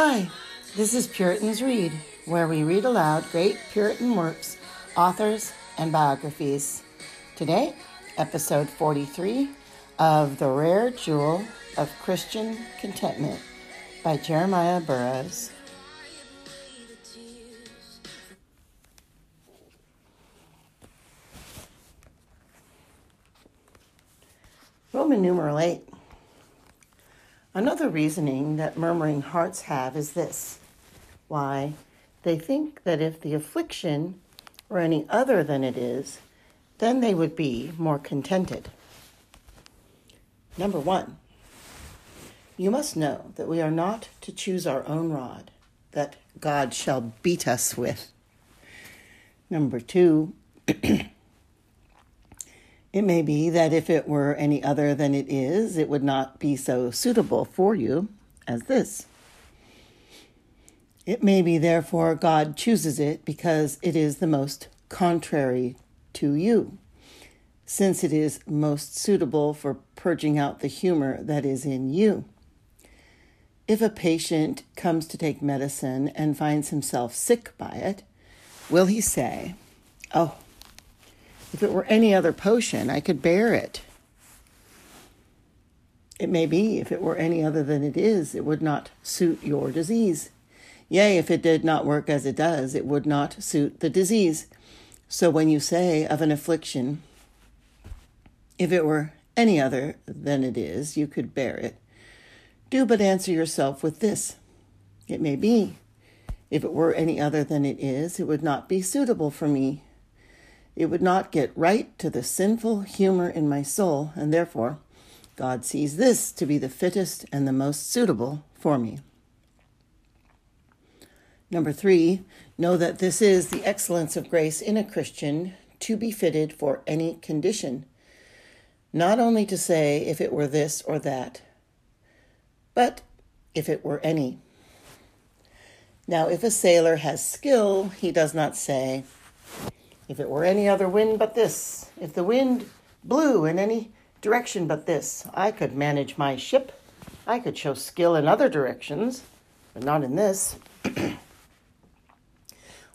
Hi, this is Puritans Read, where we read aloud great Puritan works, authors, and biographies. Today, episode 43 of The Rare Jewel of Christian Contentment by Jeremiah Burroughs. Roman numeral 8. Another reasoning that murmuring hearts have is this: why, they think that if the affliction were any other than it is, then they would be more contented. Number 1, you must know that we are not to choose our own rod, that God shall beat us with. Number 2, it may be that if it were any other than it is, it would not be so suitable for you as this. It may be, therefore, God chooses it because it is the most contrary to you, since it is most suitable for purging out the humor that is in you. If a patient comes to take medicine and finds himself sick by it, will he say, "Oh, if it were any other potion, I could bear it"? It may be, if it were any other than it is, it would not suit your disease. Yea, if it did not work as it does, it would not suit the disease. So when you say of an affliction, "If it were any other than it is, you could bear it," do but answer yourself with this: it may be, if it were any other than it is, it would not be suitable for me. It would not get right to the sinful humor in my soul, and therefore God sees this to be the fittest and the most suitable for me. Number 3, know that this is the excellence of grace in a Christian, to be fitted for any condition, not only to say if it were this or that, but if it were any. Now, if a sailor has skill, he does not say, "If it were any other wind but this, if the wind blew in any direction but this, I could manage my ship. I could show skill in other directions, but not in this."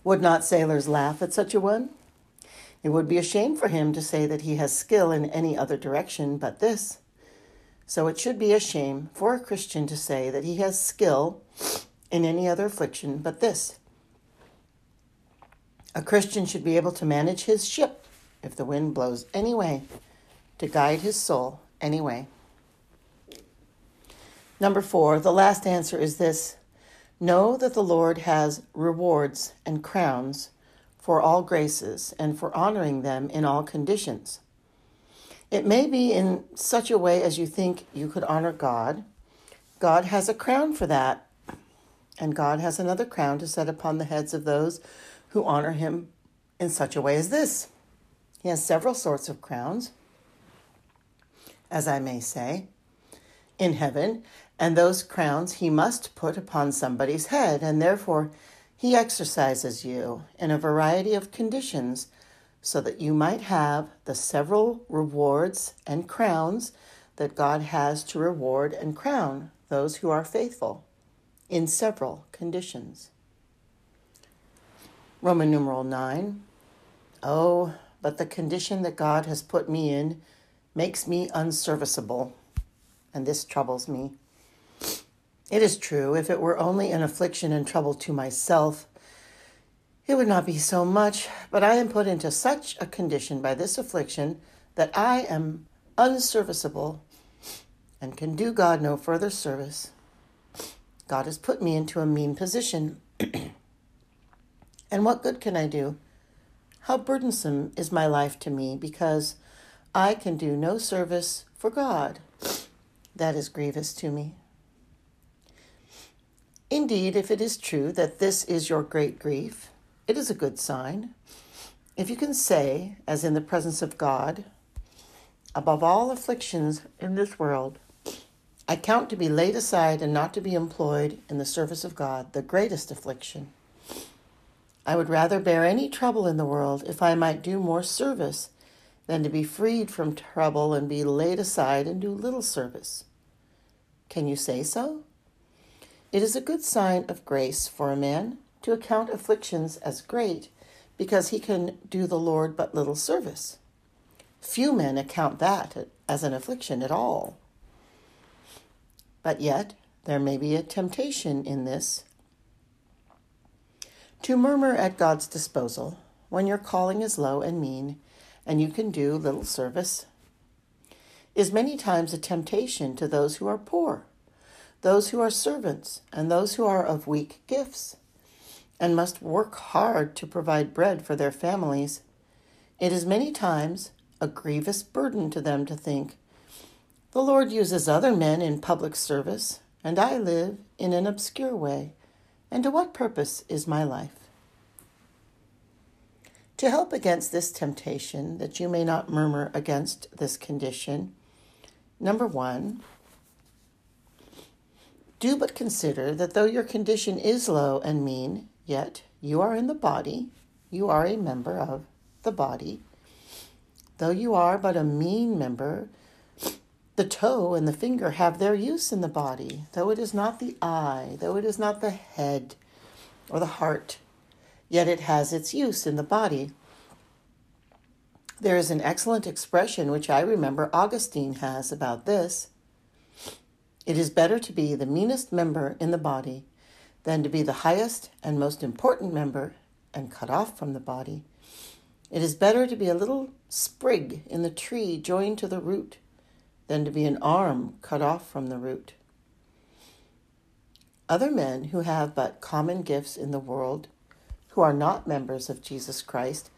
Would not sailors laugh at such a one? It would be a shame for him to say that he has skill in any other direction but this. So it should be a shame for a Christian to say that he has skill in any other affliction but this. A Christian should be able to manage his ship, if the wind blows any way, to guide his soul any way. Number 4, the last answer is this: know that the Lord has rewards and crowns for all graces and for honoring them in all conditions. It may be in such a way as you think you could honor God. God has a crown for that, and God has another crown to set upon the heads of those who honor him in such a way as this. He has several sorts of crowns, as I may say, in heaven, and those crowns he must put upon somebody's head, and therefore he exercises you in a variety of conditions so that you might have the several rewards and crowns that God has to reward and crown those who are faithful in several conditions. Roman numeral 9, "Oh, but the condition that God has put me in makes me unserviceable, and this troubles me. It is true, if it were only an affliction and trouble to myself, it would not be so much, but I am put into such a condition by this affliction that I am unserviceable and can do God no further service. God has put me into a mean position. And what good can I do? How burdensome is my life to me, because I can do no service for God. That is grievous to me. Indeed, if it is true that this is your great grief, it is a good sign, if you can say, as in the presence of God, 'Above all afflictions in this world, I count to be laid aside and not to be employed in the service of God, the greatest affliction. I would rather bear any trouble in the world if I might do more service than to be freed from trouble and be laid aside and do little service.' Can you say so? It is a good sign of grace for a man to account afflictions as great, because he can do the Lord but little service. Few men account that as an affliction at all. But yet there may be a temptation in this to murmur at God's disposal when your calling is low and mean, and you can do little service, is many times a temptation to those who are poor, those who are servants, and those who are of weak gifts, and must work hard to provide bread for their families. It is many times a grievous burden to them to think, "The Lord uses other men in public service, and I live in an obscure way, and to what purpose is my life?" To help against this temptation, that you may not murmur against this condition, 1, do but consider that though your condition is low and mean, yet you are in the body, you are a member of the body. Though you are but a mean member, the toe and the finger have their use in the body, though it is not the eye, though it is not the head or the heart, yet it has its use in the body. There is an excellent expression which I remember Augustine has about this. It is better to be the meanest member in the body than to be the highest and most important member and cut off from the body. It is better to be a little sprig in the tree joined to the root than to be an arm cut off from the root. Other men who have but common gifts in the world, who are not members of Jesus Christ,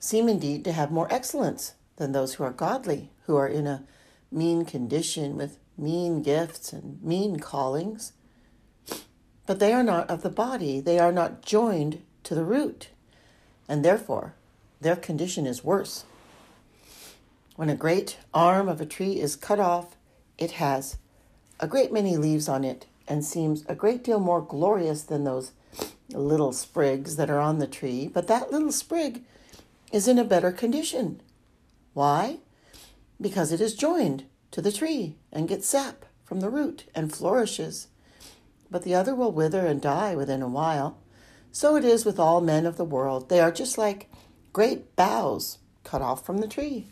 seem indeed to have more excellence than those who are godly, who are in a mean condition with mean gifts and mean callings. But they are not of the body, they are not joined to the root, and therefore their condition is worse. When a great arm of a tree is cut off, it has a great many leaves on it, and seems a great deal more glorious than those little sprigs that are on the tree, but that little sprig is in a better condition. Why? Because it is joined to the tree and gets sap from the root and flourishes. But the other will wither and die within a while. So it is with all men of the world. They are just like great boughs cut off from the tree.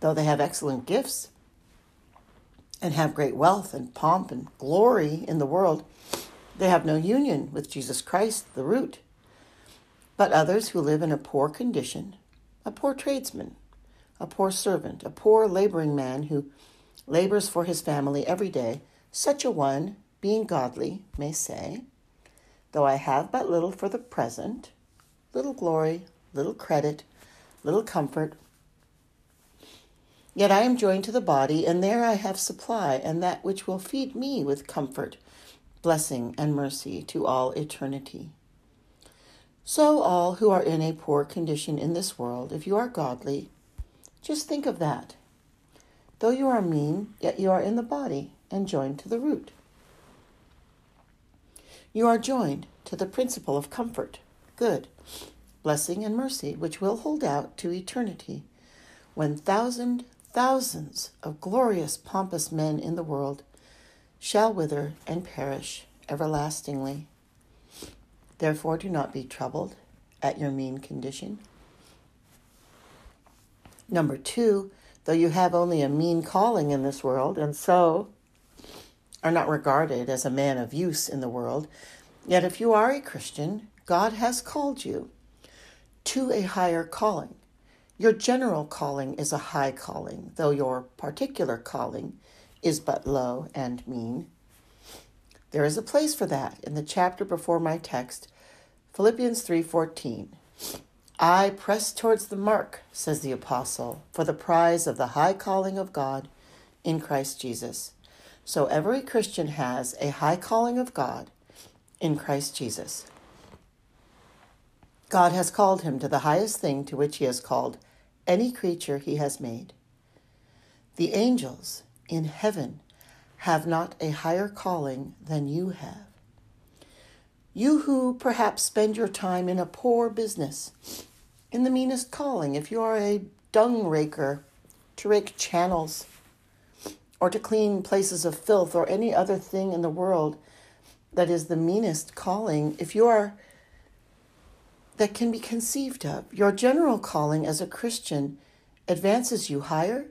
Though they have excellent gifts and have great wealth and pomp and glory in the world, they have no union with Jesus Christ, the root. But others who live in a poor condition, a poor tradesman, a poor servant, a poor laboring man who labors for his family every day, such a one, being godly, may say, "Though I have but little for the present, little glory, little credit, little comfort, yet I am joined to the body, and there I have supply, and that which will feed me with comfort, blessing and mercy to all eternity." So all who are in a poor condition in this world, if you are godly, just think of that. Though you are mean, yet you are in the body and joined to the root. You are joined to the principle of comfort, good, blessing and mercy, which will hold out to eternity, when thousands of glorious, pompous men in the world shall wither and perish everlastingly. Therefore, do not be troubled at your mean condition. 2, though you have only a mean calling in this world, and so are not regarded as a man of use in the world, yet if you are a Christian, God has called you to a higher calling. Your general calling is a high calling, though your particular calling is but low and mean. There is a place for that in the chapter before my text, Philippians 3:14. "I press towards the mark," says the apostle, "for the prize of the high calling of God in Christ Jesus." So every Christian has a high calling of God in Christ Jesus. God has called him to the highest thing to which he has called any creature he has made. The angels in heaven have not a higher calling than you have. You who perhaps spend your time in a poor business, in the meanest calling, if you are a dung raker, to rake channels, or to clean places of filth or any other thing in the world that is the meanest calling, if you are, that can be conceived of. Your general calling as a Christian advances you higher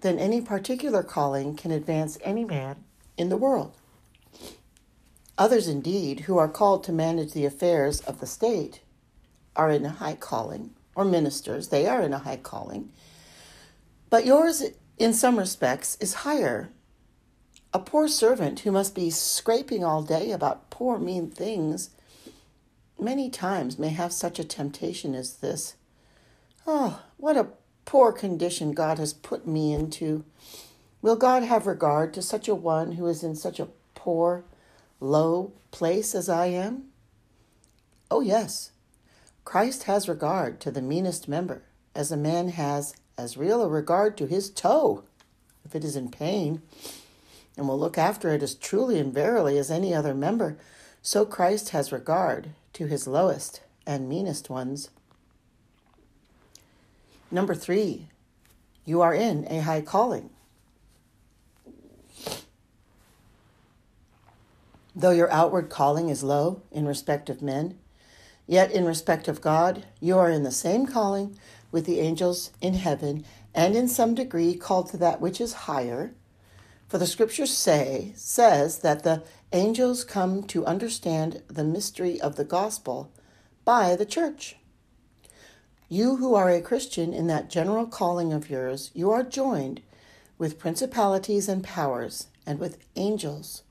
than any particular calling can advance any man in the world. Others, indeed, who are called to manage the affairs of the state are in a high calling, or ministers, they are in a high calling, but yours, in some respects, is higher. A poor servant who must be scraping all day about poor, mean things many times may have such a temptation as this. Oh, what a poor condition God has put me into. Will God have regard to such a one who is in such a poor, low place as I am? Oh, yes. Christ has regard to the meanest member, as a man has as real a regard to his toe, if it is in pain, and will look after it as truly and verily as any other member. So Christ has regard to his lowest and meanest ones. Number 3, you are in a high calling. Though your outward calling is low in respect of men, yet in respect of God, you are in the same calling with the angels in heaven, and in some degree called to that which is higher. For the Scripture says that the angels come to understand the mystery of the gospel by the church. You who are a Christian in that general calling of yours, you are joined with principalities and powers and with angels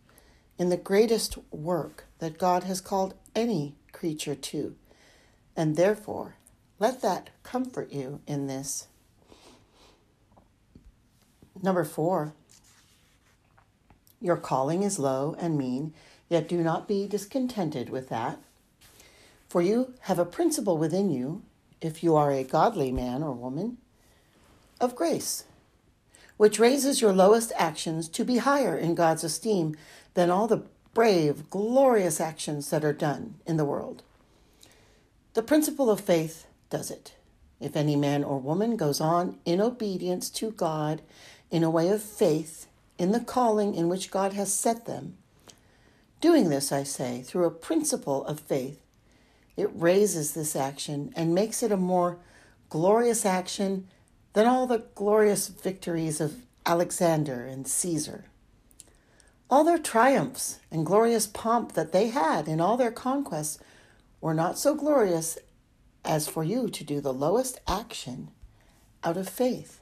in the greatest work that God has called any creature to, and therefore let that comfort you in this. Number 4, your calling is low and mean, yet do not be discontented with that. For you have a principle within you, if you are a godly man or woman, of grace, which raises your lowest actions to be higher in God's esteem than all the brave, glorious actions that are done in the world. The principle of faith does it. If any man or woman goes on in obedience to God in a way of faith, in the calling in which God has set them, doing this, I say, through a principle of faith, it raises this action and makes it a more glorious action than all the glorious victories of Alexander and Caesar. All their triumphs and glorious pomp that they had in all their conquests were not so glorious as for you to do the lowest action out of faith.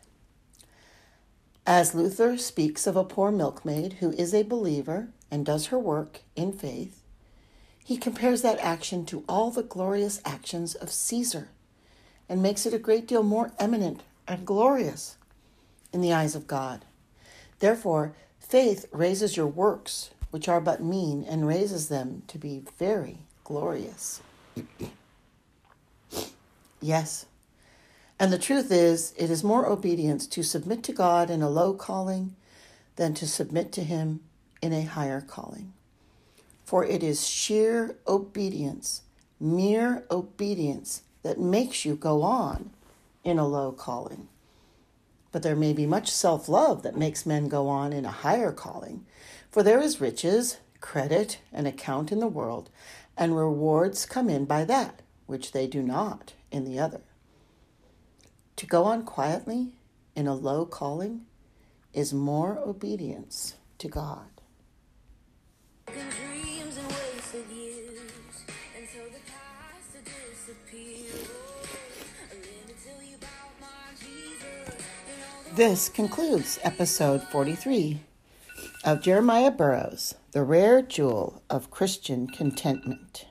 As Luther speaks of a poor milkmaid who is a believer and does her work in faith, he compares that action to all the glorious actions of Caesar and makes it a great deal more eminent and glorious in the eyes of God. Therefore, faith raises your works, which are but mean, and raises them to be very glorious. Yes, and the truth is, it is more obedience to submit to God in a low calling than to submit to him in a higher calling. For it is sheer obedience, mere obedience, that makes you go on in a low calling. But there may be much self-love that makes men go on in a higher calling, for there is riches, credit, and account in the world, and rewards come in by that, which they do not in the other. To go on quietly in a low calling is more obedience to God. This concludes episode 43 of Jeremiah Burroughs, The Rare Jewel of Christian Contentment.